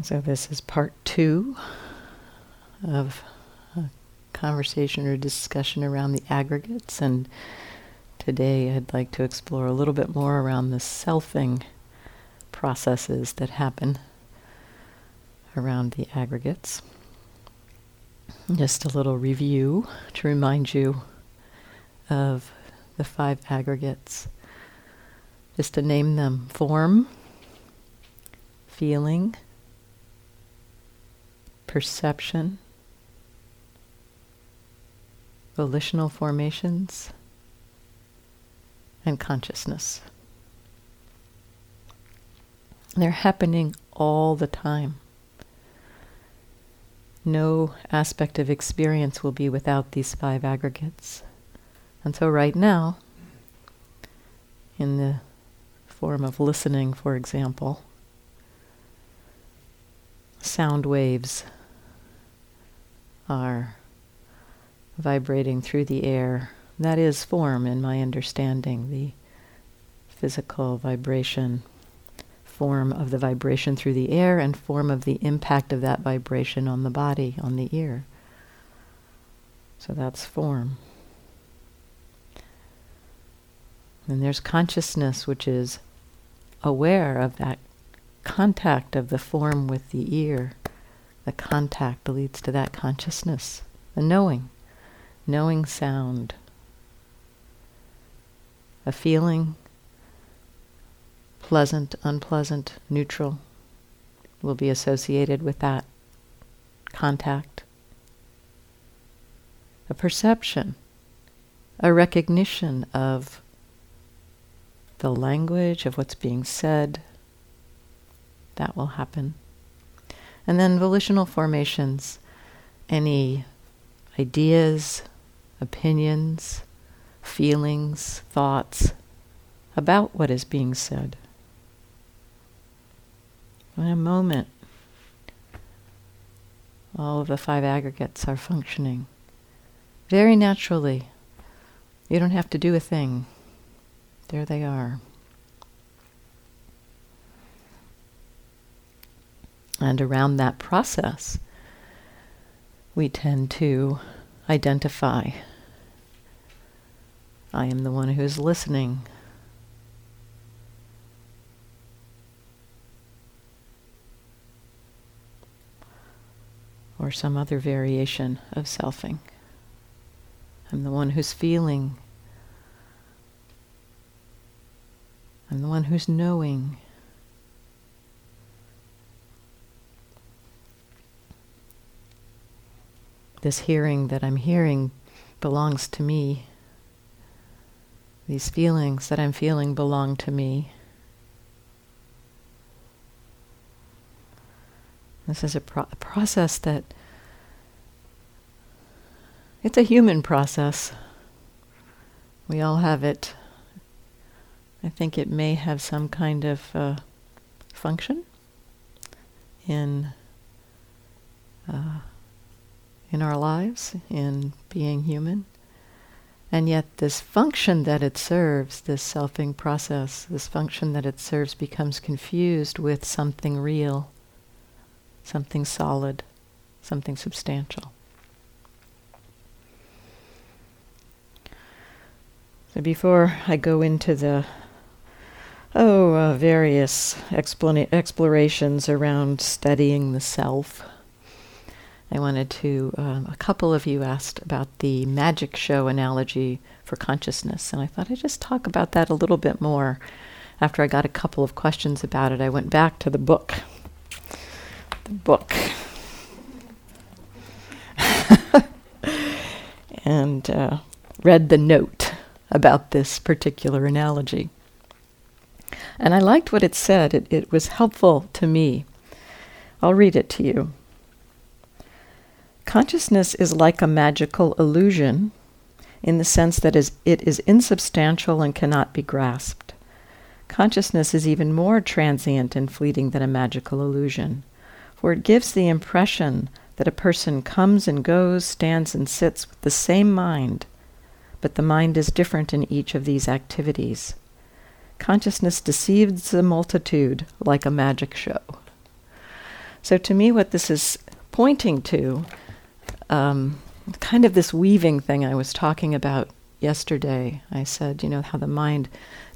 So this is part two of a conversation or discussion around the aggregates, and today I'd like to explore a little bit more around the selfing processes that happen around the aggregates. Just a little review to remind you of the five aggregates, just to name them: form, feeling, perception, volitional formations, and consciousness. They're happening all the time. No aspect of experience will be without these five aggregates. And so right now, in the form of listening, for example, sound waves are vibrating through the air. That is form, in my understanding, the physical vibration, form of the vibration through the air and form of the impact of that vibration on the body, on the ear. So that's form. And there's consciousness, which is aware of that contact of the form with the ear. The contact leads to that consciousness, the knowing sound, a feeling, pleasant, unpleasant, neutral, will be associated with that contact. A perception, a recognition of the language, of what's being said, that will happen. And then volitional formations, any ideas, opinions, feelings, thoughts about what is being said. In a moment, all of the five aggregates are functioning very naturally. You don't have to do a thing. There they are. And around that process, we tend to identify. I am the one who's listening. Or some other variation of selfing. I'm the one who's feeling. I'm the one who's knowing. This hearing that I'm hearing belongs to me. These feelings that I'm feeling belong to me. This is a process that, it's a human process. We all have it. I think it may have some kind of function in our lives, in being human. And yet this function that it serves, this selfing process, this function that it serves becomes confused with something real, something solid, something substantial. So before I go into the various explorations around studying the self, I wanted to, a couple of you asked about the magic show analogy for consciousness, and I thought I'd just talk about that a little bit more. After I got a couple of questions about it, I went back to the book. And read the note about this particular analogy. And I liked what it said. It was helpful to me. I'll read it to you. Consciousness is like a magical illusion in the sense that it is insubstantial and cannot be grasped. Consciousness is even more transient and fleeting than a magical illusion, for it gives the impression that a person comes and goes, stands and sits with the same mind, but the mind is different in each of these activities. Consciousness deceives the multitude like a magic show. So to me, what this is pointing to, kind of this weaving thing I was talking about yesterday. I said, you know, how the mind,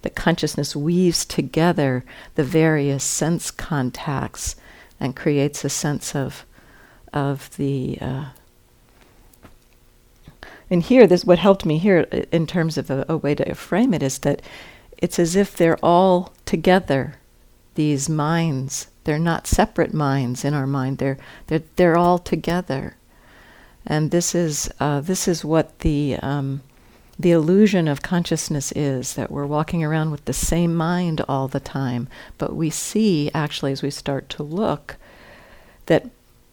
the consciousness weaves together the various sense contacts and creates a sense of the... and here, this what helped me here in terms of a way to frame it is that it's as if they're all together, these minds. They're not separate minds in our mind. They're all together, and this is what the illusion of consciousness is, that we're walking around with the same mind all the time. But we see actually, as we start to look, that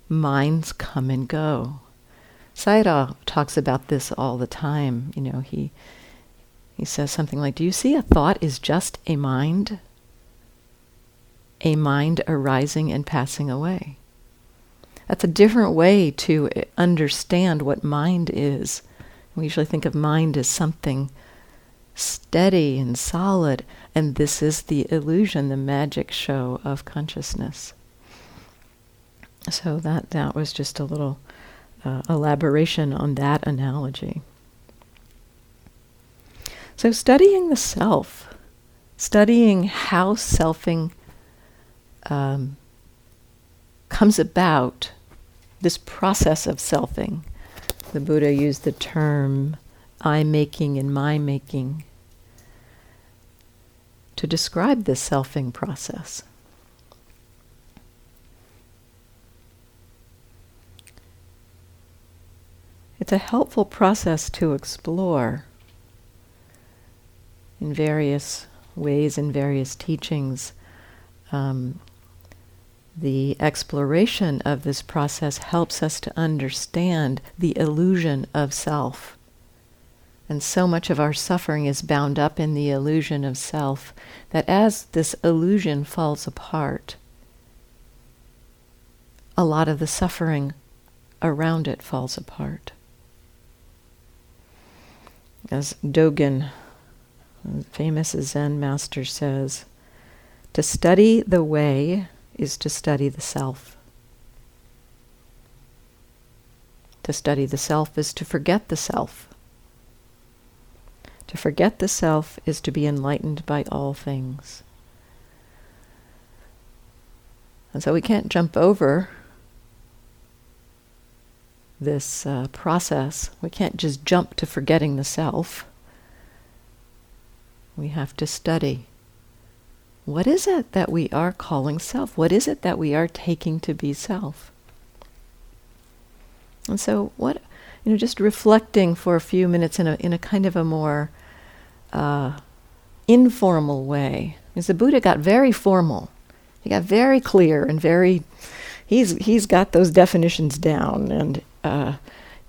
minds come and go. Sayadaw talks about this all the time. You know, he says something like, "Do you see a thought is just a mind? A mind arising and passing away." That's a different way to understand what mind is. We usually think of mind as something steady and solid, and this is the illusion, the magic show of consciousness. So that was just a little elaboration on that analogy. So studying the self, studying how selfing comes about, this process of selfing. The Buddha used the term I-making and my-making to describe this selfing process. It's a helpful process to explore in various ways, in various teachings. The exploration of this process helps us to understand the illusion of self. And so much of our suffering is bound up in the illusion of self, that as this illusion falls apart, a lot of the suffering around it falls apart. As Dogen, famous Zen master, says, "To study the way is to study the self. To study the self is to forget the self. To forget the self is to be enlightened by all things." And so we can't jump over this process. We can't just jump to forgetting the self. We have to study. What is it that we are calling self? What is it that we are taking to be self? And so, what, you know, just reflecting for a few minutes in a kind of a more informal way, because the Buddha got very formal. He got very clear and very, he's got those definitions down, and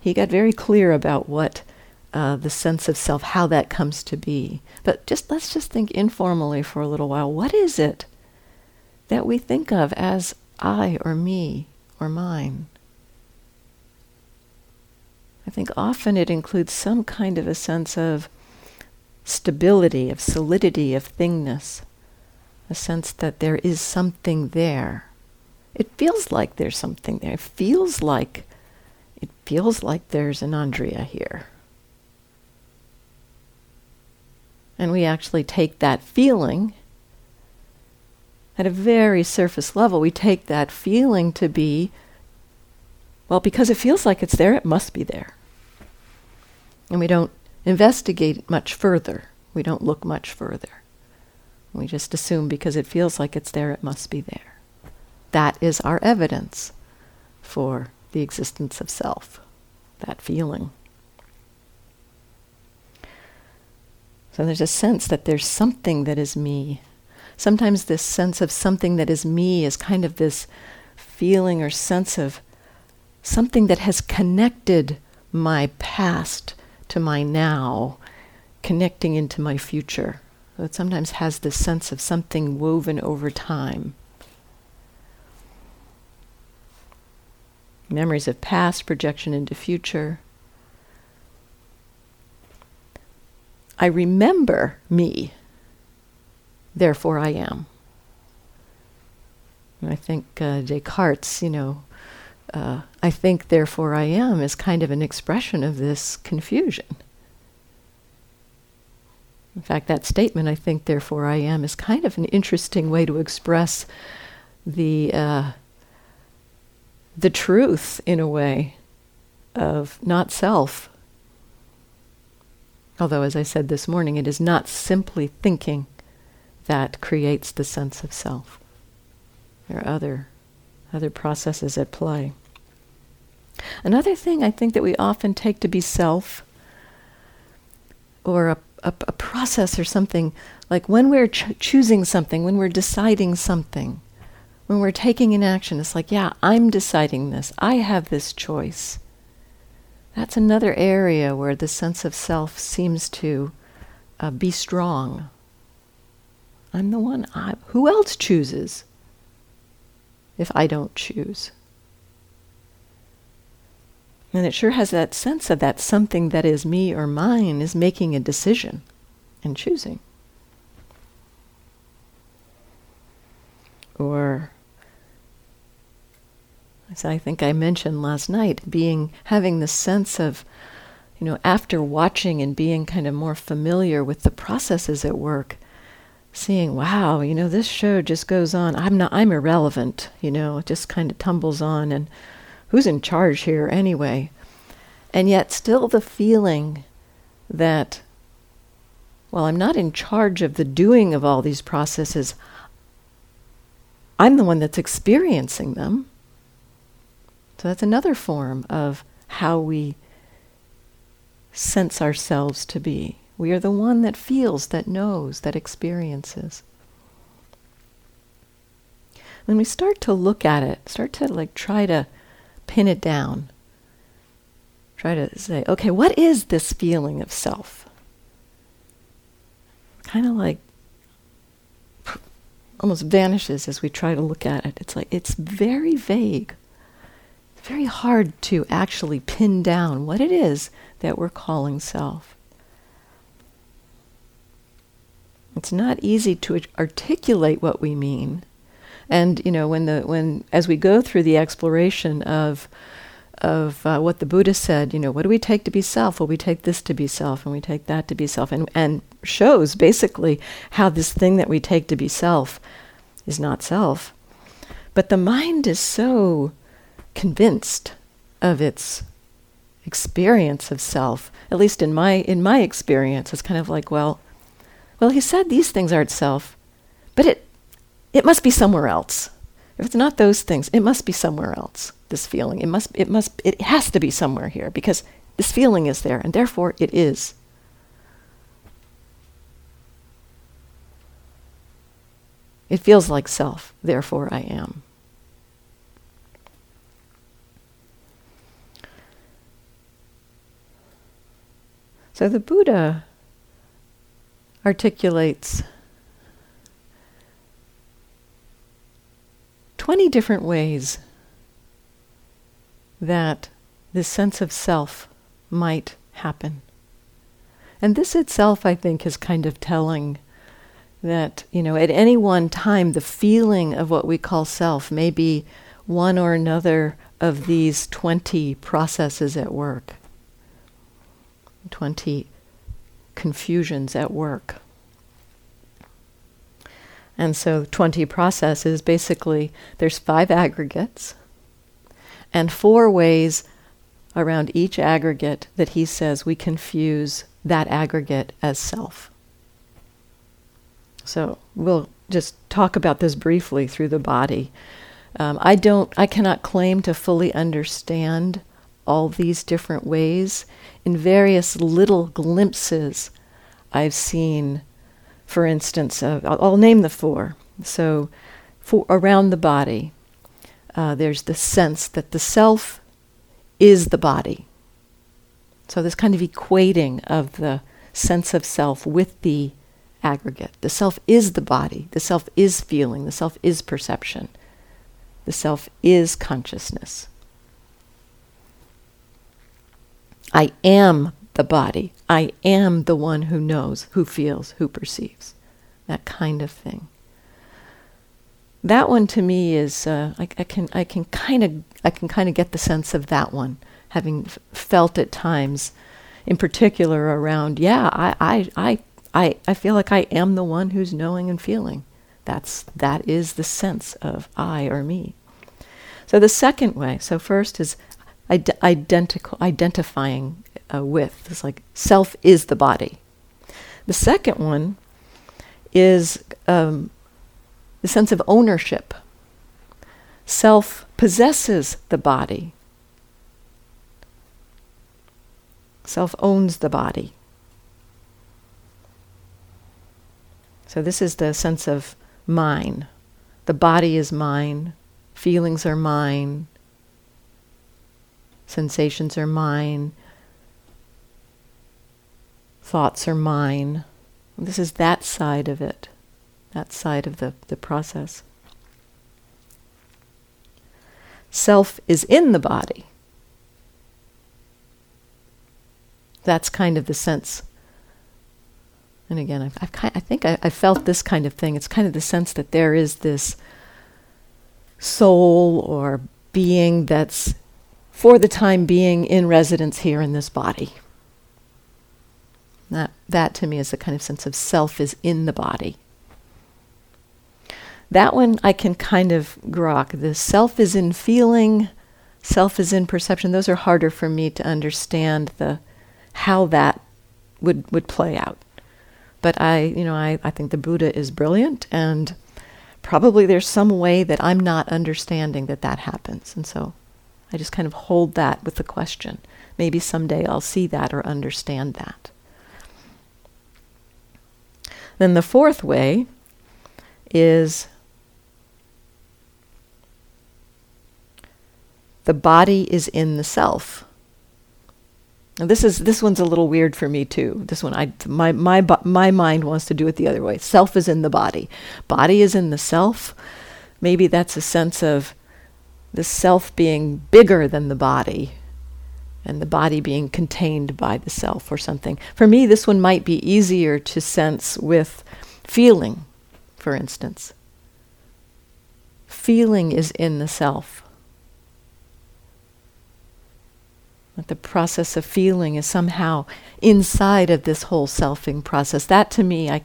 he got very clear about what the sense of self, how that comes to be. But let's think informally for a little while. What is it that we think of as I or me or mine? I think often it includes some kind of a sense of stability, of solidity, of thingness, a sense that there is something there. It feels like there's something there. It feels like there's an Andrea here. And we actually take that feeling at a very surface level. We take that feeling to be, well, because it feels like it's there, it must be there. And we don't investigate much further. We don't look much further. We just assume because it feels like it's there, it must be there. That is our evidence for the existence of self, that feeling. So there's a sense that there's something that is me. Sometimes this sense of something that is me is kind of this feeling or sense of something that has connected my past to my now, connecting into my future. So it sometimes has this sense of something woven over time. Memories of past, projection into future. I remember me, therefore I am. I think Descartes, I think, therefore I am, is kind of an expression of this confusion. In fact, that statement, I think, therefore I am, is kind of an interesting way to express the truth, in a way, of not self. Although, as I said this morning, it is not simply thinking that creates the sense of self. There are other processes at play. Another thing I think that we often take to be self, or a process or something, like when we're choosing something, when we're deciding something, when we're taking an action, it's like, yeah, I'm deciding this. I have this choice. That's another area where the sense of self seems to be strong. I'm the one. Who else chooses if I don't choose? And it sure has that sense of that something that is me or mine is making a decision and choosing. Or, as I think I mentioned last night, having the sense of, after watching and being kind of more familiar with the processes at work, seeing, wow, this show just goes on. I'm irrelevant, it just kind of tumbles on, and who's in charge here anyway? And yet still the feeling that, well, I'm not in charge of the doing of all these processes. I'm the one that's experiencing them. So that's another form of how we sense ourselves to be. We are the one that feels, that knows, that experiences. When we start to look at it, start to try to pin it down, try to say, okay, what is this feeling of self? Kind of almost vanishes as we try to look at it. It's it's very vague. It's very hard to actually pin down what it is that we're calling self. It's not easy to articulate what we mean. And as we go through the exploration of what the Buddha said, what do we take to be self? Well, we take this to be self, and we take that to be self, and shows basically how this thing that we take to be self is not self. But the mind is so convinced of its experience of self. At least in my experience, it's kind of like, well, he said these things aren't self, but it must be somewhere else. If it's not those things, it must be somewhere else, this feeling. It has to be somewhere here, because this feeling is there, and therefore it is. It feels like self, therefore I am. So the Buddha articulates 20 different ways that this sense of self might happen. And this itself, I think, is kind of telling that, at any one time, the feeling of what we call self may be one or another of these 20 processes at work, 20 confusions at work. And so 20 processes, basically, there's 5 aggregates and 4 ways around each aggregate that he says we confuse that aggregate as self. So we'll just talk about this briefly through the body. I cannot claim to fully understand all these different ways. In various little glimpses I've seen, for instance, I'll name the 4. So around the body, there's the sense that the self is the body. So this kind of equating of the sense of self with the aggregate. The self is the body. The self is feeling. The self is perception. The self is consciousness. I am the body. I am the one who knows, who feels, who perceives. That kind of thing. that one to me is I can kind of get the sense of that one, having felt at times, in particular around I feel like I am the one who's knowing and feeling. That is the sense of I or me. So the second way. So first is identifying with. It's like self is the body. The second one is the sense of ownership. Self possesses the body. Self owns the body. So this is the sense of mine. The body is mine. Feelings are mine. Sensations are mine. Thoughts are mine. This is that side of it, that side of the process. Self is in the body. That's kind of the sense. And again, I think I felt this kind of thing. It's kind of the sense that there is this soul or being that's, for the time being, in residence here in this body. That to me is the kind of sense of self is in the body. That one I can kind of grok. The self is in feeling, self is in perception. Those are harder for me to understand how that would play out. But I think the Buddha is brilliant, and probably there's some way that I'm not understanding that happens. And so I just kind of hold that with the question. Maybe someday I'll see that or understand that. Then the fourth way is the body is in the self. Now this one's a little weird for me too. This one, my mind wants to do it the other way. Self is in the body. Body is in the self. Maybe that's a sense of the self being bigger than the body, and the body being contained by the self or something. For me, this one might be easier to sense with feeling, for instance. Feeling is in the self. That the process of feeling is somehow inside of this whole selfing process. That to me, I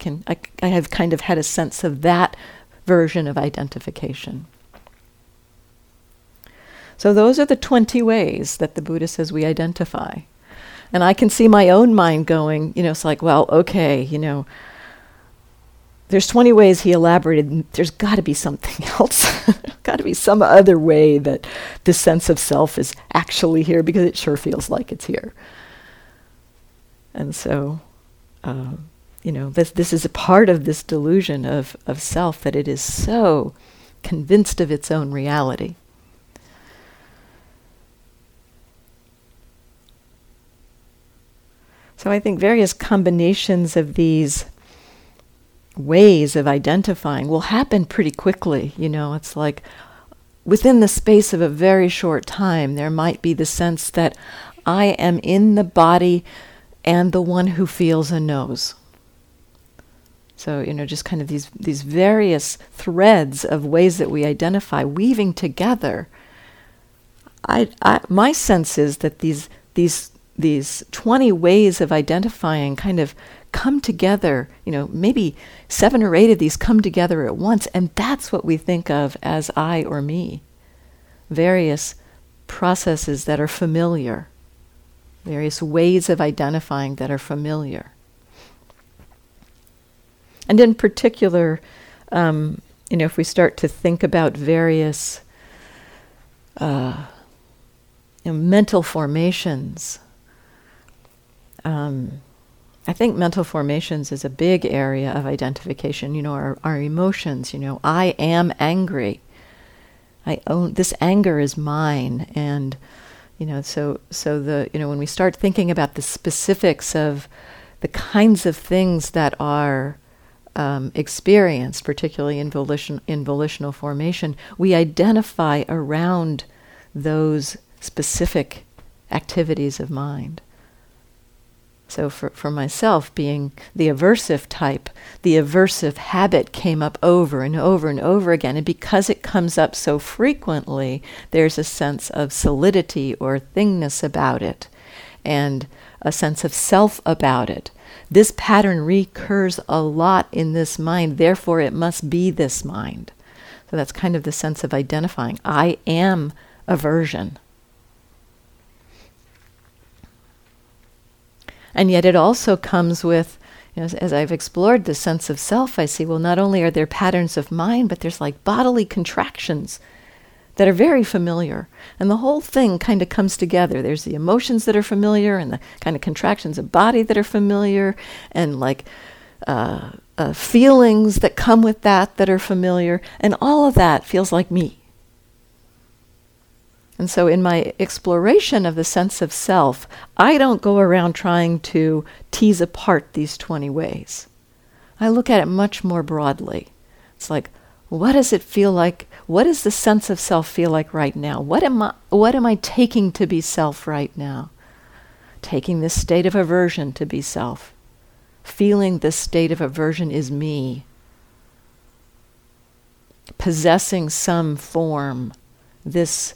have kind of had a sense of that version of identification. So those are the 20 ways that the Buddha says we identify. And I can see my own mind going, it's like, well, okay, there's 20 ways he elaborated. There's got to be something else. Got to be some other way that the sense of self is actually here, because it sure feels like it's here. And so, this is a part of this delusion of self, that it is so convinced of its own reality. So I think various combinations of these ways of identifying will happen pretty quickly. It's like within the space of a very short time, there might be the sense that I am in the body and the one who feels and knows. So, just kind of these various threads of ways that we identify weaving together. I my sense is that these 20 ways of identifying kind of come together, maybe 7 or 8 of these come together at once, and that's what we think of as I or me. Various processes that are familiar, various ways of identifying that are familiar. And in particular, if we start to think about various mental formations, I think mental formations is a big area of identification. Our emotions, I am angry. I own this anger is mine. And, so when we start thinking about the specifics of the kinds of things that are experienced, particularly in volitional formation, we identify around those specific activities of mind. So for myself, being the aversive type, the aversive habit came up over and over and over again. And because it comes up so frequently, there's a sense of solidity or thingness about it and a sense of self about it. This pattern recurs a lot in this mind, therefore it must be this mind. So that's kind of the sense of identifying. I am aversion. And yet it also comes with, you know, as I've explored the sense of self, I see, well, not only are there patterns of mind, but there's like bodily contractions that are very familiar. And the whole thing kind of comes together. There's the emotions that are familiar and the kind of contractions of body that are familiar and like feelings that come with that are familiar. And all of that feels like me. And so in my exploration of the sense of self, I don't go around trying to tease apart these 20 ways. I look at it much more broadly. It's like, what does it feel like? What does the sense of self feel like right now? What am I taking to be self right now? Taking this state of aversion to be self. Feeling this state of aversion is me. Possessing some form, this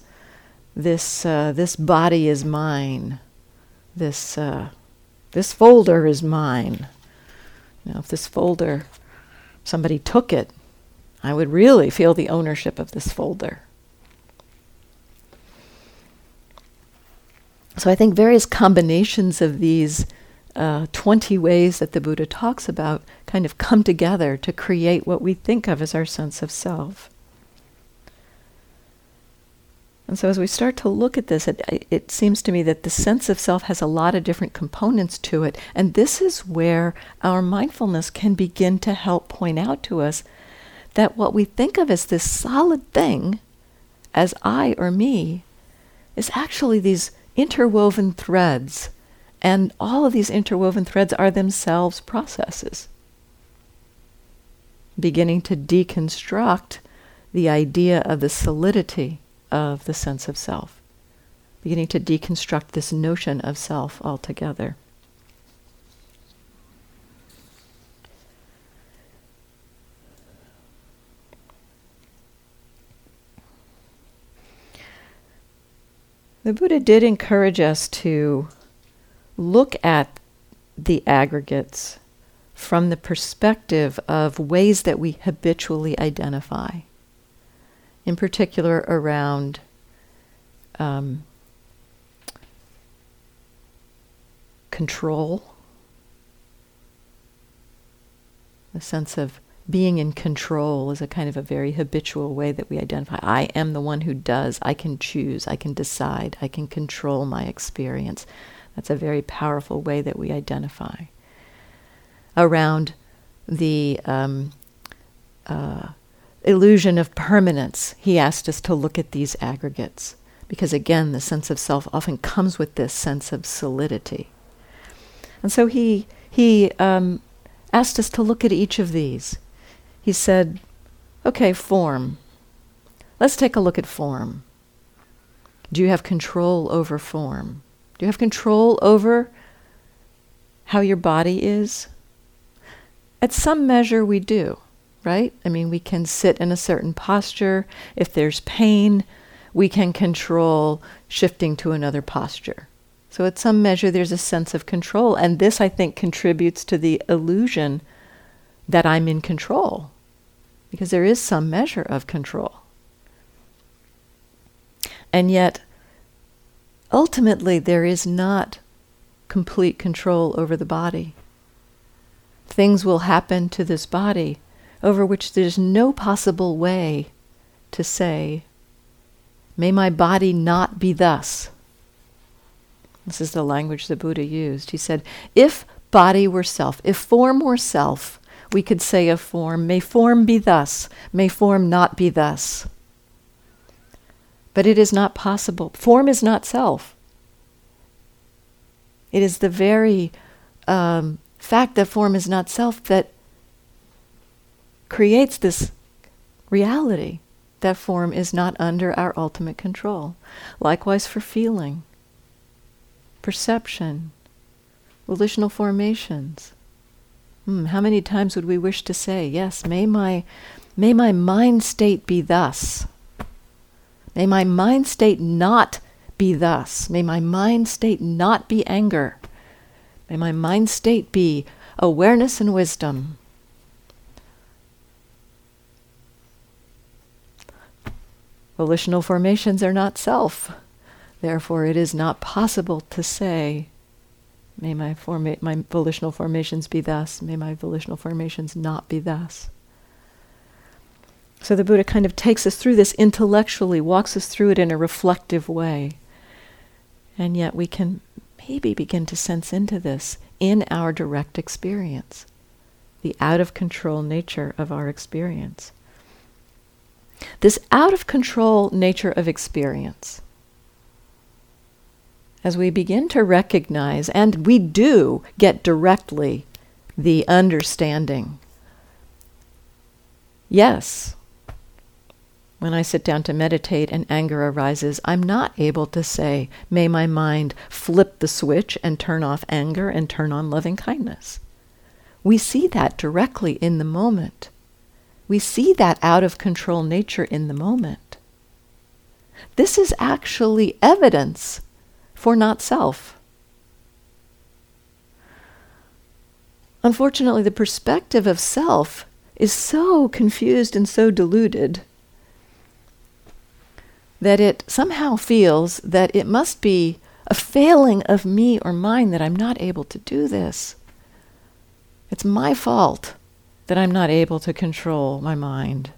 body is mine. This folder is mine. Now, if this folder, somebody took it, I would really feel the ownership of this folder. So I think various combinations of these 20 ways that the Buddha talks about kind of come together to create what we think of as our sense of self. And so as we start to look at this, it seems to me that the sense of self has a lot of different components to it. And this is where our mindfulness can begin to help point out to us that what we think of as this solid thing, as I or me, is actually these interwoven threads. And all of these interwoven threads are themselves processes. Beginning to deconstruct the idea of the solidity of the sense of self, beginning to deconstruct this notion of self altogether. The Buddha did encourage us to look at the aggregates from the perspective of ways that we habitually identify. In particular around control, the sense of being in control is a kind of a very habitual way that we identify. I am the one who does, I can choose, I can decide, I can control my experience. That's a very powerful way that we identify. Around the illusion of permanence, he asked us to look at these aggregates, because again, the sense of self often comes with this sense of solidity. And so he asked us to look at each of these. He said, okay, form. Let's take a look at form. Do you have control over form? Do you have control over how your body is? At some measure we do. Right? I mean, we can sit in a certain posture. If there's pain, we can control shifting to another posture. So at some measure, there's a sense of control. And this, I think, contributes to the illusion that I'm in control, because there is some measure of control. And yet, ultimately, there is not complete control over the body. Things will happen to this body over which there's no possible way to say, may my body not be thus. This is the language the Buddha used. He said, if body were self, if form were self, we could say of form, may form be thus, may form not be thus. But it is not possible. Form is not self. It is the very fact that form is not self that creates this reality that form is not under our ultimate control. Likewise for feeling, perception, volitional formations. How many times would we wish to say, yes, may my mind state be thus. May my mind state not be thus. May my mind state not be anger. May my mind state be awareness and wisdom. Volitional formations are not self. Therefore, it is not possible to say, may my volitional formations be thus, may my volitional formations not be thus. So the Buddha kind of takes us through this intellectually, walks us through it in a reflective way. And yet we can maybe begin to sense into this in our direct experience, the out-of-control nature of our experience. This out-of-control nature of experience, as we begin to recognize, and we do get directly the understanding. Yes, when I sit down to meditate and anger arises, I'm not able to say, may my mind flip the switch and turn off anger and turn on loving kindness. We see that directly in the moment. We see that out-of-control nature in the moment. This is actually evidence for not self. Unfortunately, the perspective of self is so confused and so deluded that it somehow feels that it must be a failing of me or mine that I'm not able to do this. It's my fault that I'm not able to control my mind.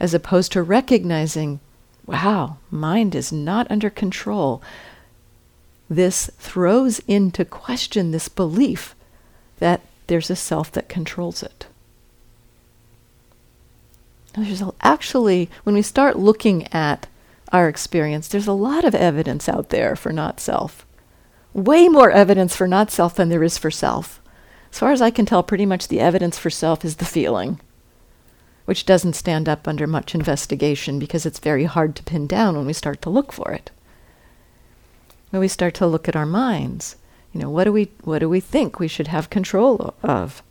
As opposed to recognizing, wow, mind is not under control. This throws into question this belief that there's a self that controls it. Actually, when we start looking at our experience, there's a lot of evidence out there for not self. Way more evidence for not self than there is for self. As far as I can tell, pretty much the evidence for self is the feeling, which doesn't stand up under much investigation because it's very hard to pin down when we start to look for it. When we start to look at our minds, what do we think we should have control of?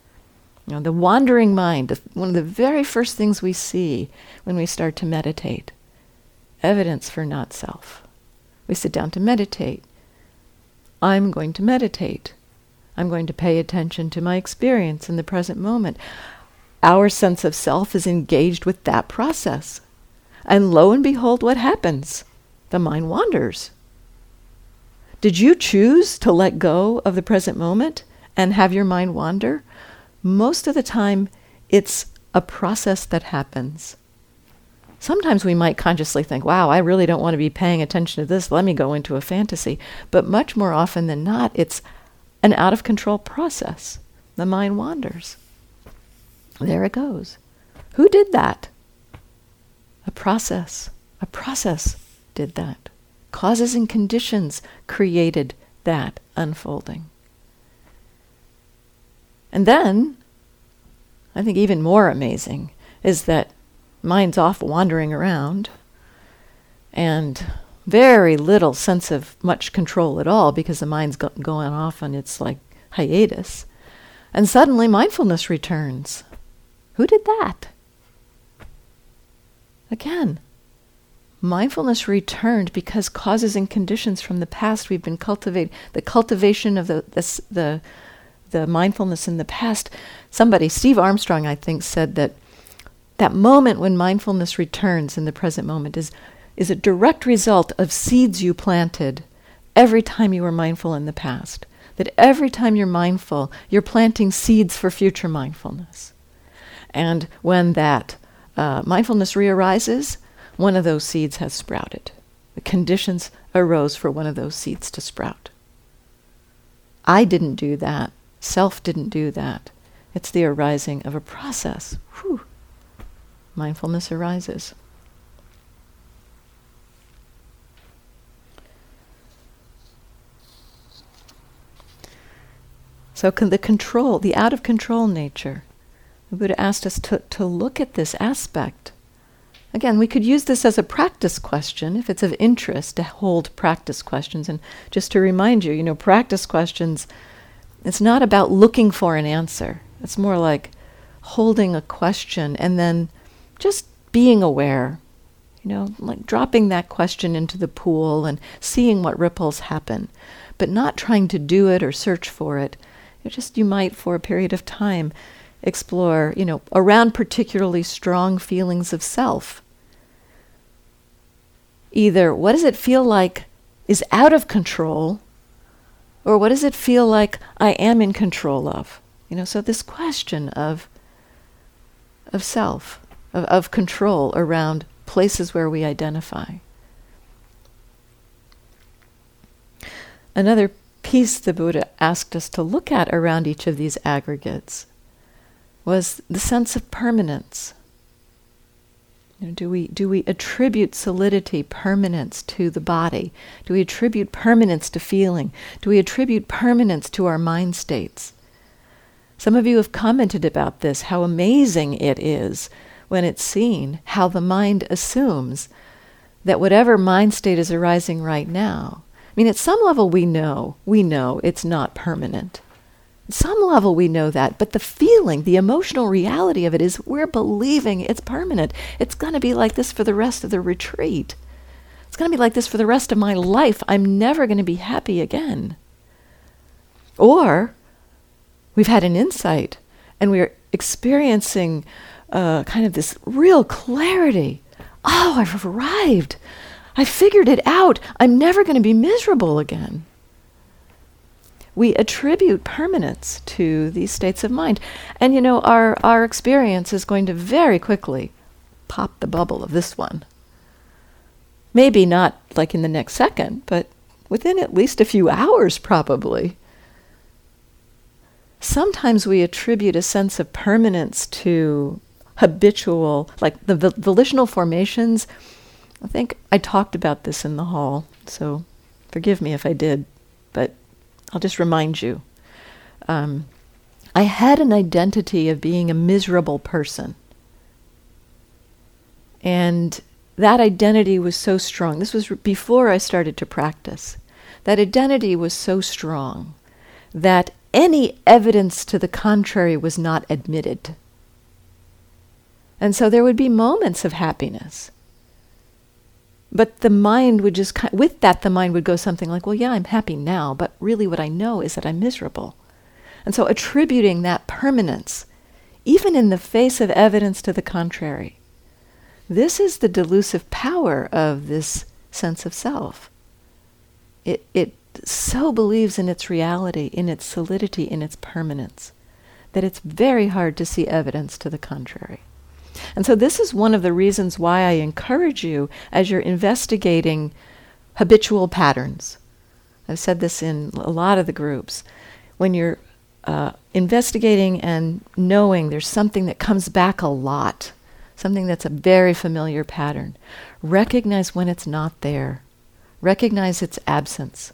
The wandering mind, one of the very first things we see when we start to meditate, evidence for not self. We sit down to meditate. I'm going to meditate. I'm going to pay attention to my experience in the present moment. Our sense of self is engaged with that process. And lo and behold, what happens? The mind wanders. Did you choose to let go of the present moment and have your mind wander? Most of the time, it's a process that happens. Sometimes we might consciously think, wow, I really don't want to be paying attention to this. Let me go into a fantasy. But much more often than not, it's an out-of-control process. The mind wanders. There it goes. Who did that? A process. A process did that. Causes and conditions created that unfolding. And then, I think even more amazing is that mind's off wandering around and very little sense of much control at all because the mind's going off on its hiatus. And suddenly mindfulness returns. Who did that? Again, mindfulness returned because causes and conditions from the past we've been cultivating, the cultivation of the mindfulness in the past. Somebody, Steve Armstrong, I think, said that moment when mindfulness returns in the present moment is a direct result of seeds you planted every time you were mindful in the past. That every time you're mindful, you're planting seeds for future mindfulness. And when that mindfulness rearises, one of those seeds has sprouted. The conditions arose for one of those seeds to sprout. I didn't do that. Self didn't do that. It's the arising of a process. Whew. Mindfulness arises. So the out-of-control nature. The Buddha asked us to look at this aspect Again, we could use this as a practice question, if it's of interest, to hold practice questions. And just to remind you, practice questions, it's not about looking for an answer. It's more like holding a question and then just being aware, like dropping that question into the pool and seeing what ripples happen, but not trying to do it or search for it. You might, for a period of time, explore, around particularly strong feelings of self. Either what does it feel like is out of control, or what does it feel like I am in control of? So this question of self, of control around places where we identify. Another piece the Buddha asked us to look at around each of these aggregates was the sense of permanence. Do we attribute solidity, permanence, to the body? Do we attribute permanence to feeling? Do we attribute permanence to our mind states? Some of you have commented about this, how amazing it is when it's seen how the mind assumes that whatever mind state is arising right now, at some level we know it's not permanent. At some level we know that, but the feeling, the emotional reality of it is we're believing it's permanent. It's going to be like this for the rest of the retreat. It's going to be like this for the rest of my life. I'm never going to be happy again. Or we've had an insight and we're experiencing kind of this real clarity. Oh, I've arrived. I figured it out. I'm never going to be miserable again. We attribute permanence to these states of mind. And our experience is going to very quickly pop the bubble of this one. Maybe not like in the next second, but within at least a few hours probably. Sometimes we attribute a sense of permanence to habitual, like the volitional formations. I think I talked about this in the hall, so forgive me if I did, but I'll just remind you. I had an identity of being a miserable person. And that identity was so strong. This was before I started to practice. That identity was so strong that any evidence to the contrary was not admitted. And so there would be moments of happiness. But the mind would just, with that, the mind would go something like, well, yeah, I'm happy now, but really what I know is that I'm miserable. And so attributing that permanence, even in the face of evidence to the contrary, this is the delusive power of this sense of self. It so believes in its reality, in its solidity, in its permanence, that it's very hard to see evidence to the contrary. And so this is one of the reasons why I encourage you as you're investigating habitual patterns. I've said this in a lot of the groups. When you're investigating and knowing there's something that comes back a lot, something that's a very familiar pattern, recognize when it's not there. Recognize its absence.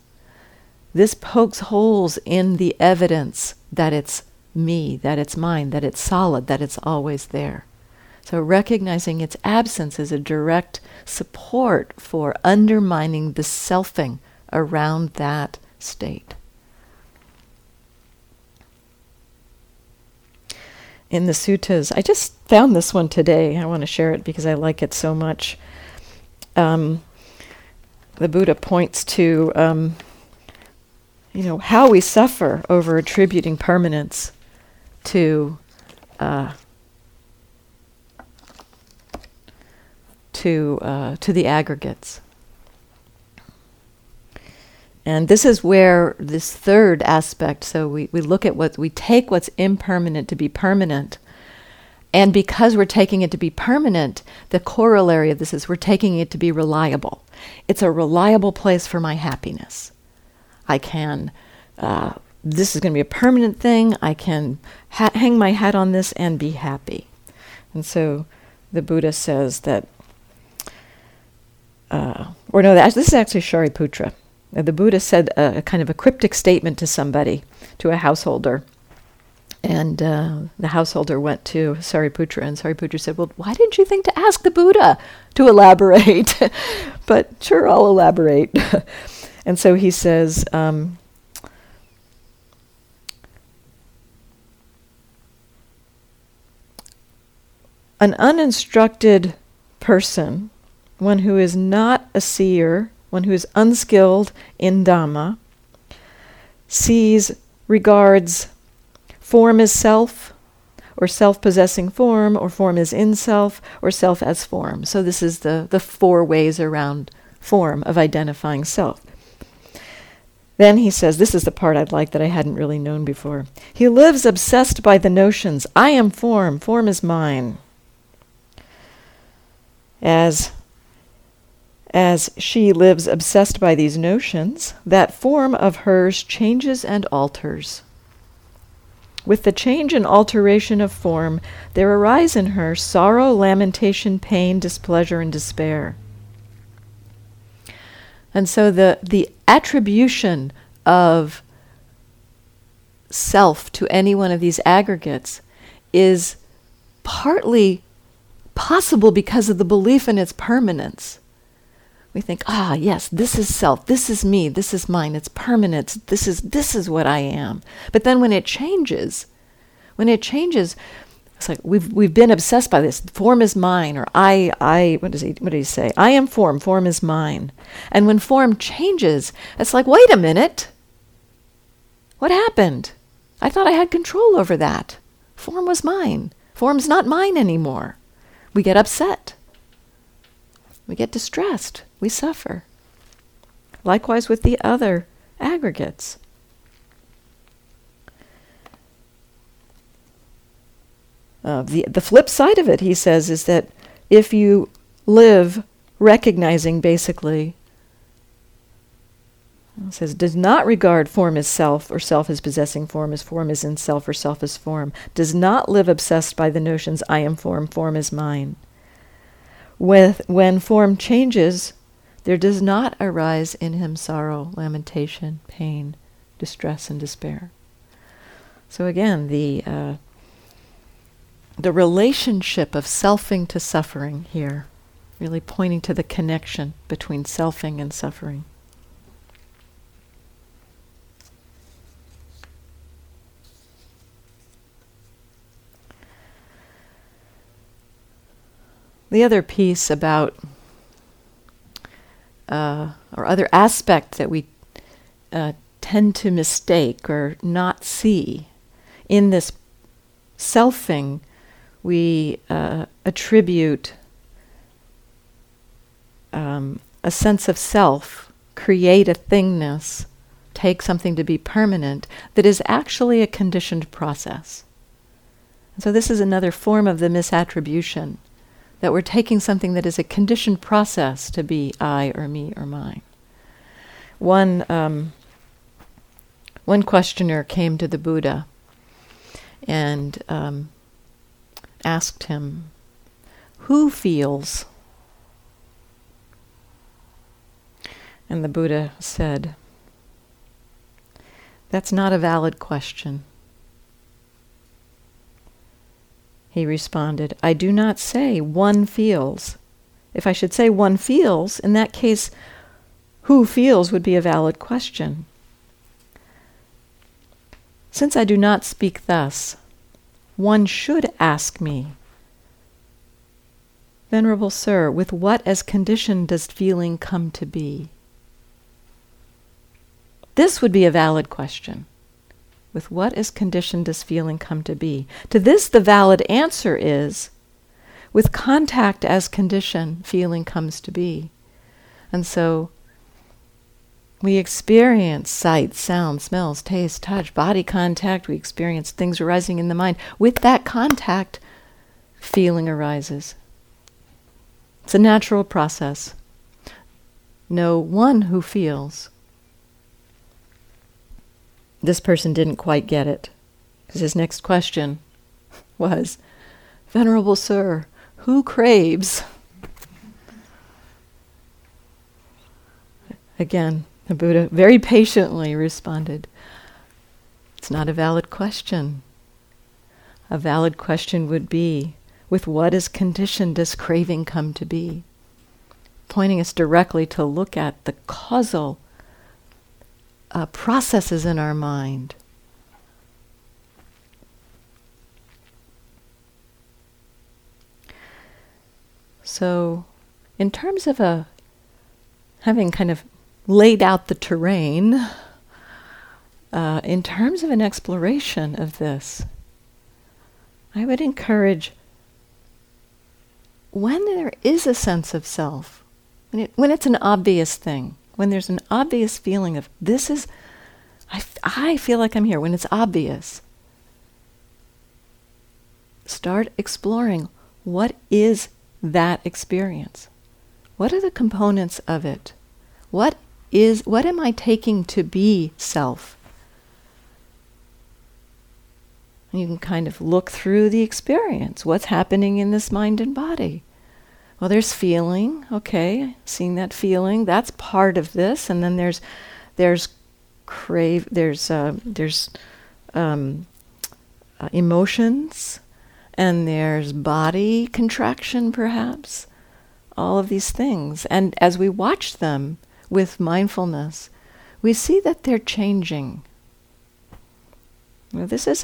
This pokes holes in the evidence that it's me, that it's mine, that it's solid, that it's always there. So recognizing its absence is a direct support for undermining the selfing around that state. In the suttas, I just found this one today. I want to share it because I like it so much. The Buddha points to, how we suffer over attributing permanence to the aggregates. And this is where this third aspect, so we look at what we take what's impermanent to be permanent. And because we're taking it to be permanent, the corollary of this is we're taking it to be reliable. It's a reliable place for my happiness. I can, this is going to be a permanent thing. I can hang my hat on this and be happy. And so the Buddha says that this is actually Shariputra. The Buddha said a kind of a cryptic statement to somebody, to a householder, And the householder went to Sariputra, and Sariputra said, well, why didn't you think to ask the Buddha to elaborate? But sure, I'll elaborate. And so he says, an uninstructed person, one who is not a seer, one who is unskilled in Dhamma, sees, regards form as self, or self-possessing form, or form as in self, or self as form. So this is the four ways around form of identifying self. Then he says, this is the part I'd like that I hadn't really known before. He lives obsessed by the notions, I am form, form is mine. As she lives obsessed by these notions, that form of hers changes and alters. With the change and alteration of form, there arise in her sorrow, lamentation, pain, displeasure, and despair. And so the attribution of self to any one of these aggregates is partly possible because of the belief in its permanence. We think, yes, this is self, this is me, this is mine, it's permanence, this is what I am. But then when it changes, it's like we've been obsessed by this. Form is mine, or what did he say? I am form, form is mine. And when form changes, it's like, wait a minute. What happened? I thought I had control over that. Form was mine. Form's not mine anymore. We get upset. We get distressed. We suffer. Likewise with the other aggregates. The flip side of it, he says, is that if you live recognizing, basically, he says, does not regard form as self, or self as possessing form as in self, or self as form, does not live obsessed by the notions, I am form, form is mine. When form changes, there does not arise in him sorrow, lamentation, pain, distress, and despair. So again, the relationship of selfing to suffering here, really pointing to the connection between selfing and suffering. The other piece about, or other aspect that we tend to mistake or not see, in this selfing, we attribute a sense of self, create a thingness, take something to be permanent, that is actually a conditioned process. And so this is another form of the misattribution, that we're taking something that is a conditioned process to be I or me or mine. One questioner came to the Buddha and asked him, who feels? And the Buddha said, that's not a valid question. He responded, I do not say one feels. If I should say one feels, in that case, who feels would be a valid question. Since I do not speak thus, one should ask me, Venerable Sir, with what as condition does feeling come to be? This would be a valid question. With what as condition does feeling come to be? To this, the valid answer is, with contact as condition, feeling comes to be. And so we experience sight, sound, smells, taste, touch, body contact. We experience things arising in the mind. With that contact, feeling arises. It's a natural process. No one who feels. This person didn't quite get it, because his next question was, Venerable Sir, who craves? Again, the Buddha very patiently responded, it's not a valid question. A valid question would be, with what is conditioned does craving come to be? Pointing us directly to look at the causal processes in our mind. So in terms of having kind of laid out the terrain, in terms of an exploration of this, I would encourage, when there is a sense of self, when it's an obvious thing, when there's an obvious feeling of this is, I feel like I'm here, when it's obvious, start exploring what is that experience. What are the components of it? What am I taking to be self? And you can kind of look through the experience. What's happening in this mind and body? Well, there's feeling, okay, seeing that feeling, that's part of this. And then there's emotions, and there's body contraction, perhaps. All of these things. And as we watch them with mindfulness, we see that they're changing. Now, this is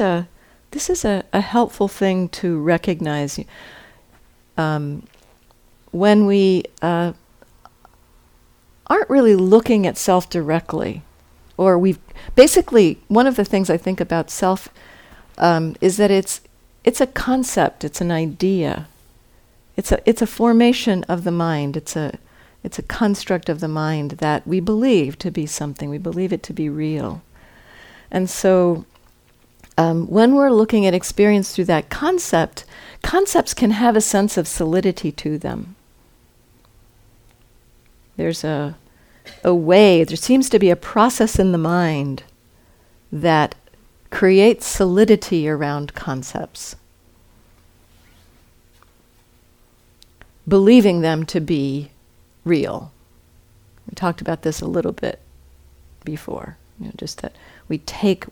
a helpful thing to recognize. When we aren't really looking at self directly, or we've basically, one of the things I think about self is that it's a concept, it's an idea, it's a formation of the mind, it's a construct of the mind that we believe to be something, we believe it to be real, and so. When we're looking at experience through that concept, concepts can have a sense of solidity to them. There's a way, there seems to be a process in the mind that creates solidity around concepts, believing them to be real. We talked about this a little bit before, just that we take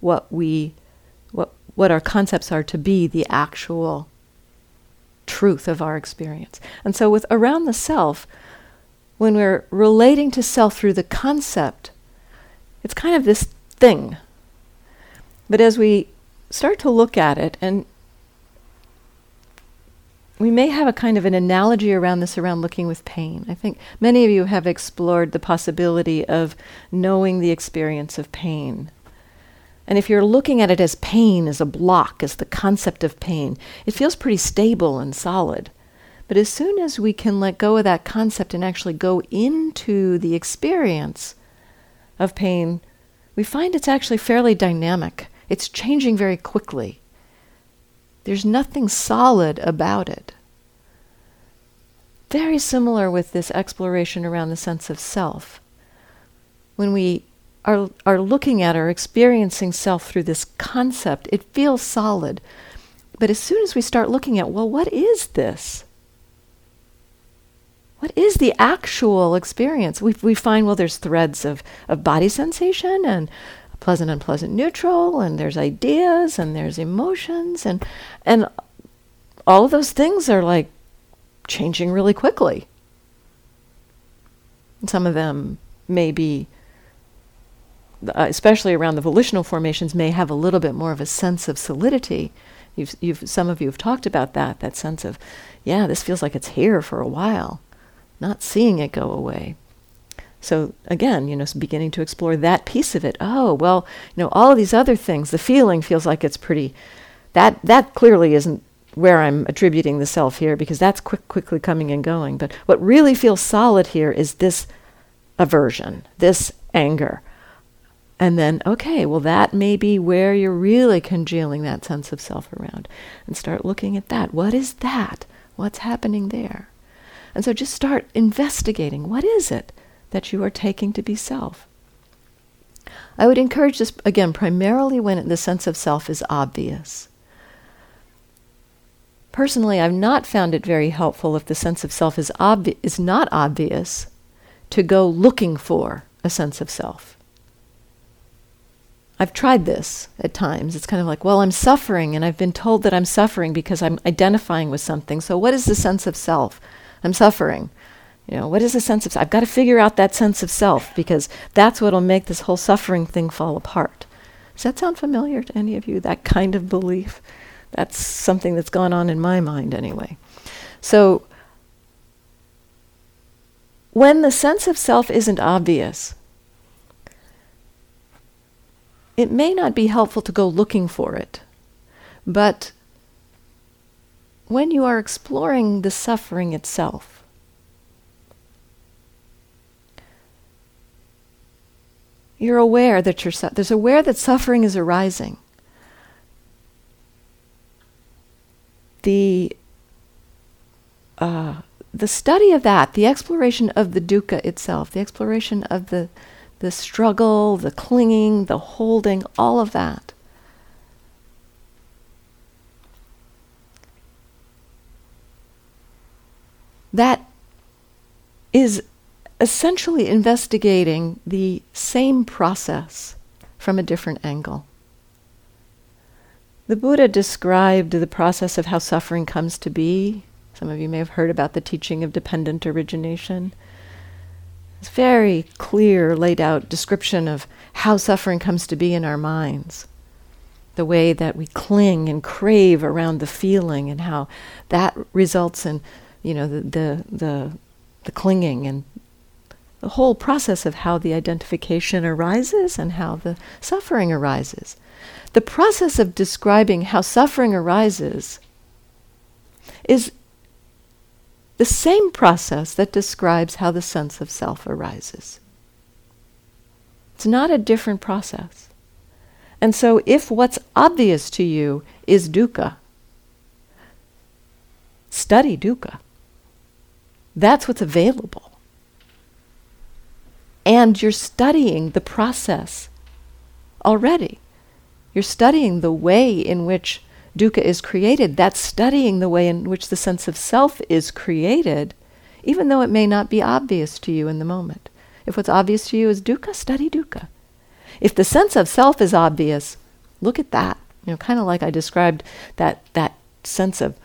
what our concepts are to be the actual truth of our experience. And so with around the self, when we're relating to self through the concept, it's kind of this thing. But as we start to look at it, and we may have a kind of an analogy around this, around looking with pain. I think many of you have explored the possibility of knowing the experience of pain. And if you're looking at it as pain, as a block, as the concept of pain, it feels pretty stable and solid. But as soon as we can let go of that concept and actually go into the experience of pain, we find it's actually fairly dynamic. It's changing very quickly. There's nothing solid about it. Very similar with this exploration around the sense of self. When we are looking at or experiencing self through this concept, it feels solid. But as soon as we start looking at, well, what is this? What is the actual experience? We find, well, there's threads of body sensation and pleasant, unpleasant, neutral, and there's ideas, and there's emotions, and all of those things are like changing really quickly. And some of them may be, especially around the volitional formations, may have a little bit more of a sense of solidity. Some of you have talked about that sense of, yeah, this feels like it's here for a while, not seeing it go away. So again, beginning to explore that piece of it. Oh, well, all of these other things, the feeling feels like it's pretty, that clearly isn't where I'm attributing the self here, because that's quickly coming and going. But what really feels solid here is this aversion, this anger. And then, okay, well, that may be where you're really congealing that sense of self around. And start looking at that. What is that? What's happening there? And so just start investigating. What is it that you are taking to be self? I would encourage this, again, primarily when the sense of self is obvious. Personally, I've not found it very helpful, if the sense of self is not obvious, to go looking for a sense of self. I've tried this at times. It's kind of like, well, I'm suffering, and I've been told that I'm suffering because I'm identifying with something. So what is the sense of self? I'm suffering. You know, what is the sense of self? I've got to figure out that sense of self, because that's what will make this whole suffering thing fall apart. Does that sound familiar to any of you, that kind of belief? That's something that's gone on in my mind anyway. So when the sense of self isn't obvious, it may not be helpful to go looking for it. But when you are exploring the suffering itself, you're aware that there's aware that suffering is arising. The study of that, the exploration of the dukkha itself, the exploration of the struggle, the clinging, the holding, all of that, that is essentially investigating the same process from a different angle. The Buddha described the process of how suffering comes to be. Some of you may have heard about the teaching of dependent origination. It's a very clear, laid out description of how suffering comes to be in our minds. The way that we cling and crave around the feeling, and how that results in, you know, the clinging, and the whole process of how the identification arises and how the suffering arises. The process of describing how suffering arises is the same process that describes how the sense of self arises. It's not a different process. And so if what's obvious to you is dukkha, study dukkha. That's what's available. And you're studying the process already. You're studying the way in which dukkha is created. That's studying the way in which the sense of self is created, even though it may not be obvious to you in the moment. If what's obvious to you is dukkha, study dukkha. If the sense of self is obvious, look at that. You know, kind of like I described that sense of,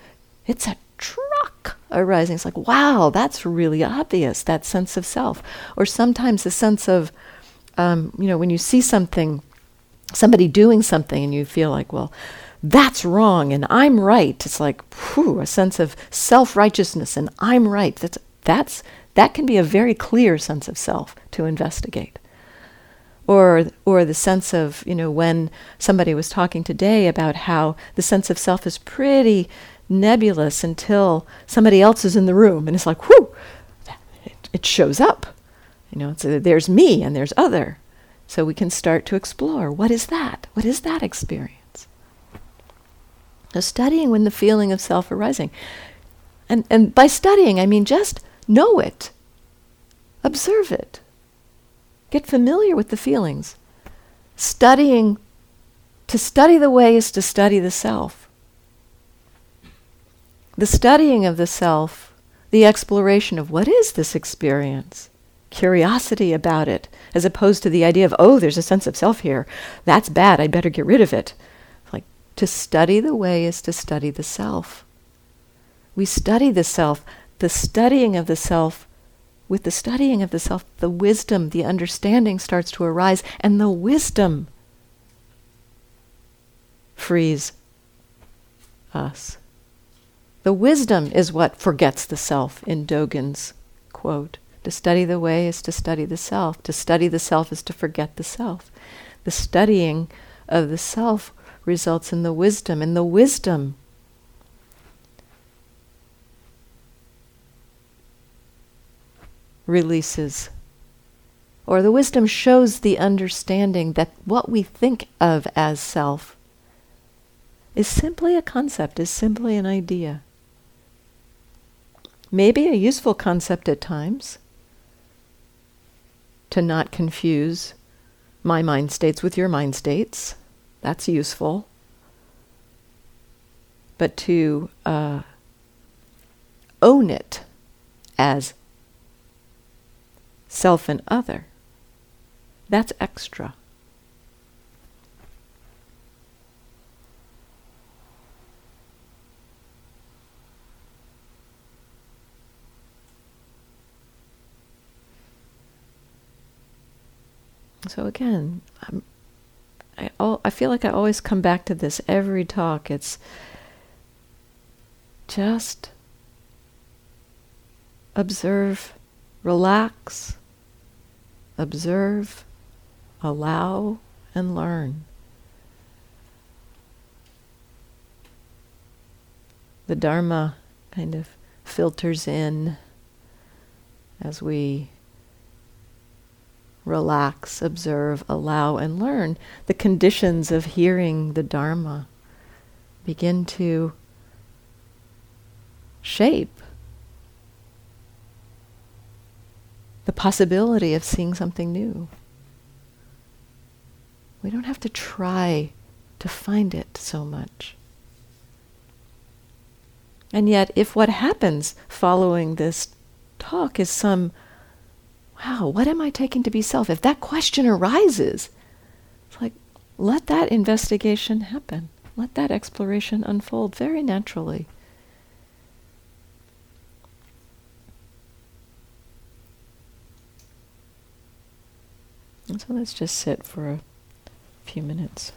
it's a truck arising. It's like, wow, that's really obvious, that sense of self. Or sometimes the sense of, when you see somebody doing something and you feel like, well, that's wrong and I'm right. It's like, whew, a sense of self-righteousness and I'm right. That can be a very clear sense of self to investigate. Or the sense of, when somebody was talking today about how the sense of self is pretty nebulous until somebody else is in the room, and it's like, whew, it shows up. So there's me and there's other. So we can start to explore, what is that? What is that experience? So studying when the feeling of self arising. And by studying, I mean just know it. Observe it. Get familiar with the feelings. To study the way is to study the self. The studying of the self, the exploration of what is this experience, curiosity about it, as opposed to the idea of, oh, there's a sense of self here. That's bad. I'd better get rid of it. To study the way is to study the self. We study the self, the studying of the self. With the studying of the self, the wisdom, the understanding starts to arise, and the wisdom frees us. The wisdom is what forgets the self, in Dogen's quote. To study the way is to study the self. To study the self is to forget the self. The studying of the self results in the wisdom, and the wisdom releases, or the wisdom shows the understanding that what we think of as self is simply a concept, is simply an idea. Maybe a useful concept at times, to not confuse my mind states with your mind states. That's useful. But to own it as self and other, that's extra. So again, I feel like I always come back to this every talk. It's just observe, relax, observe, allow, and learn. The Dharma kind of filters in as we relax, observe, allow, and learn. The conditions of hearing the Dharma begin to shape the possibility of seeing something new. We don't have to try to find it so much. And yet, if what happens following this talk is some, wow, what am I taking to be self? If that question arises, it's like, let that investigation happen. Let that exploration unfold very naturally. And so let's just sit for a few minutes.